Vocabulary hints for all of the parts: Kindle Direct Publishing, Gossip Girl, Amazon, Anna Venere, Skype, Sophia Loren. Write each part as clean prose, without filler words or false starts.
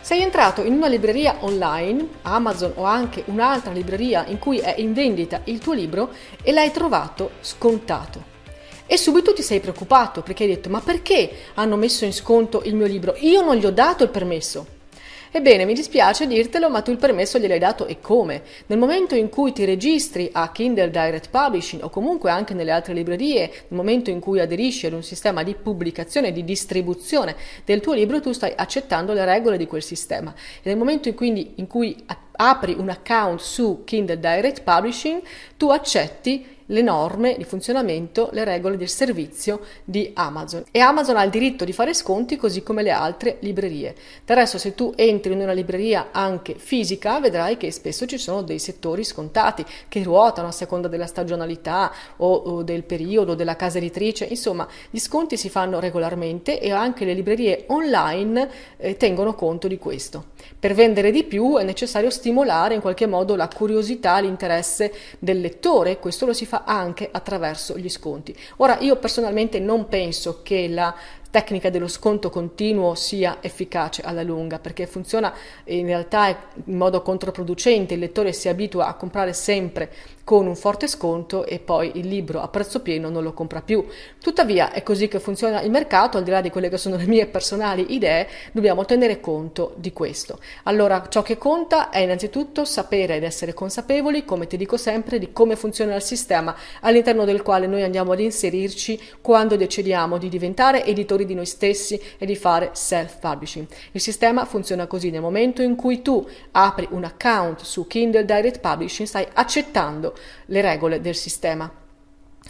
Sei entrato in una libreria online, Amazon o anche un'altra libreria in cui è in vendita il tuo libro e l'hai trovato scontato. E subito ti sei preoccupato perché hai detto: ma perché hanno messo in sconto il mio libro? Io non gli ho dato il permesso. Ebbene, mi dispiace dirtelo, ma tu il permesso gliel'hai dato, e come? Nel momento in cui ti registri a Kindle Direct Publishing o comunque anche nelle altre librerie, nel momento in cui aderisci ad un sistema di pubblicazione e di distribuzione del tuo libro, tu stai accettando le regole di quel sistema. E nel momento in cui apri un account su Kindle Direct Publishing, tu accetti le norme di funzionamento, le regole del servizio di Amazon. E Amazon ha il diritto di fare sconti così come le altre librerie. Del resto, se tu entri in una libreria anche fisica, vedrai che spesso ci sono dei settori scontati che ruotano a seconda della stagionalità o del periodo, della casa editrice. Insomma, gli sconti si fanno regolarmente e anche le librerie online tengono conto di questo. Per vendere di più è necessario stimolare in qualche modo la curiosità, l'interesse del lettore. Questo lo si fa anche attraverso gli sconti. Ora, io personalmente non penso che la tecnica dello sconto continuo sia efficace alla lunga, perché funziona in realtà in modo controproducente. Il lettore si abitua a comprare sempre con un forte sconto e poi il libro a prezzo pieno non lo compra più. Tuttavia è così che funziona il mercato. Al di là di quelle che sono le mie personali idee, dobbiamo tenere conto di questo. Allora, ciò che conta è innanzitutto sapere ed essere consapevoli, come ti dico sempre, di come funziona il sistema all'interno del quale noi andiamo ad inserirci quando decidiamo di diventare editori di noi stessi e di fare self-publishing. Il sistema funziona così: nel momento in cui tu apri un account su Kindle Direct Publishing, stai accettando le regole del sistema.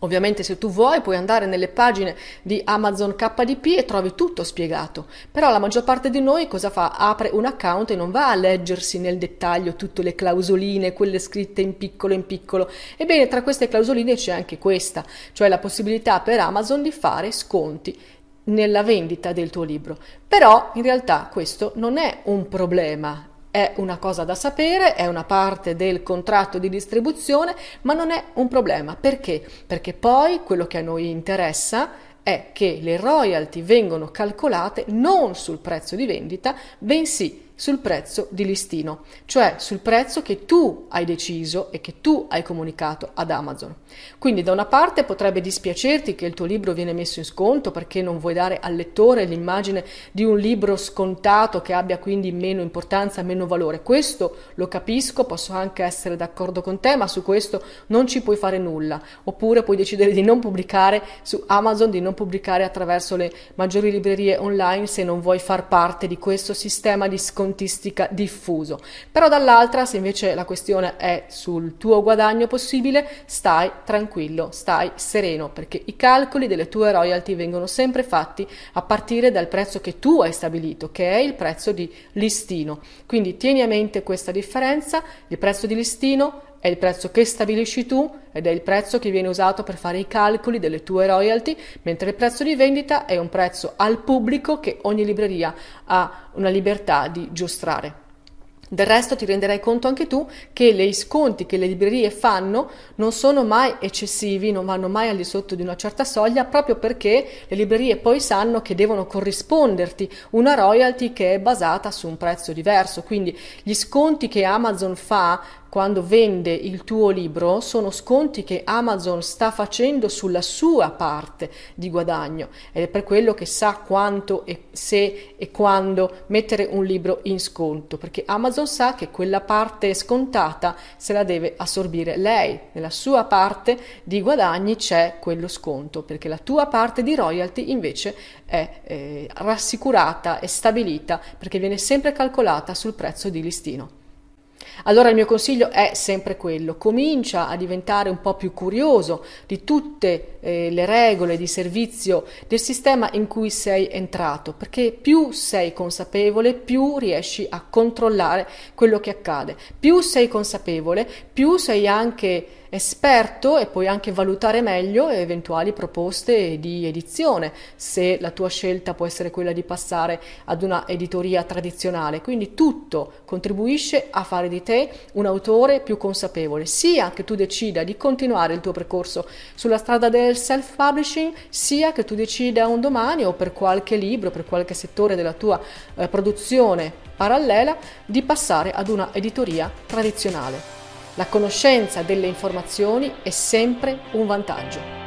Ovviamente, se tu vuoi, puoi andare nelle pagine di Amazon KDP e trovi tutto spiegato, però la maggior parte di noi cosa fa? Apre un account e non va a leggersi nel dettaglio tutte le clausoline, quelle scritte in piccolo in piccolo. Ebbene, tra queste clausoline c'è anche questa, cioè la possibilità per Amazon di fare sconti nella vendita del tuo libro. Però in realtà questo non è un problema, è una cosa da sapere, è una parte del contratto di distribuzione, ma non è un problema. Perché? Perché poi quello che a noi interessa è che le royalty vengono calcolate non sul prezzo di vendita, bensì sul prezzo di listino, cioè sul prezzo che tu hai deciso e che tu hai comunicato ad Amazon. Quindi, da una parte potrebbe dispiacerti che il tuo libro viene messo in sconto perché non vuoi dare al lettore l'immagine di un libro scontato che abbia quindi meno importanza, meno valore. Questo lo capisco, posso anche essere d'accordo con te, ma su questo non ci puoi fare nulla. Oppure puoi decidere di non pubblicare su Amazon, di non pubblicare attraverso le maggiori librerie online se non vuoi far parte di questo sistema di sconto diffuso. Però dall'altra, se invece la questione è sul tuo guadagno possibile, stai tranquillo, stai sereno, perché i calcoli delle tue royalty vengono sempre fatti a partire dal prezzo che tu hai stabilito, che è il prezzo di listino. Quindi tieni a mente questa differenza: il prezzo di listino è il prezzo che stabilisci tu ed è il prezzo che viene usato per fare i calcoli delle tue royalty, mentre il prezzo di vendita è un prezzo al pubblico che ogni libreria ha una libertà di giostrare. Del resto ti renderai conto anche tu che gli sconti che le librerie fanno non sono mai eccessivi, non vanno mai al di sotto di una certa soglia, proprio perché le librerie poi sanno che devono corrisponderti una royalty che è basata su un prezzo diverso. Quindi gli sconti che Amazon fa quando vende il tuo libro sono sconti che Amazon sta facendo sulla sua parte di guadagno, ed è per quello che sa quanto e se e quando mettere un libro in sconto, perché Amazon sa che quella parte scontata se la deve assorbire lei. Nella sua parte di guadagni c'è quello sconto, perché la tua parte di royalty invece è rassicurata e stabilita, perché viene sempre calcolata sul prezzo di listino. Allora il mio consiglio è sempre quello: comincia a diventare un po' più curioso di tutte le regole di servizio del sistema in cui sei entrato, perché più sei consapevole, più riesci a controllare quello che accade. Più sei consapevole, più sei anche esperto e puoi anche valutare meglio eventuali proposte di edizione, se la tua scelta può essere quella di passare ad una editoria tradizionale. Quindi tutto contribuisce a fare di te un autore più consapevole, sia che tu decida di continuare il tuo percorso sulla strada del self-publishing, sia che tu decida un domani, o per qualche libro, per qualche settore della tua produzione parallela, di passare ad una editoria tradizionale. La conoscenza delle informazioni è sempre un vantaggio.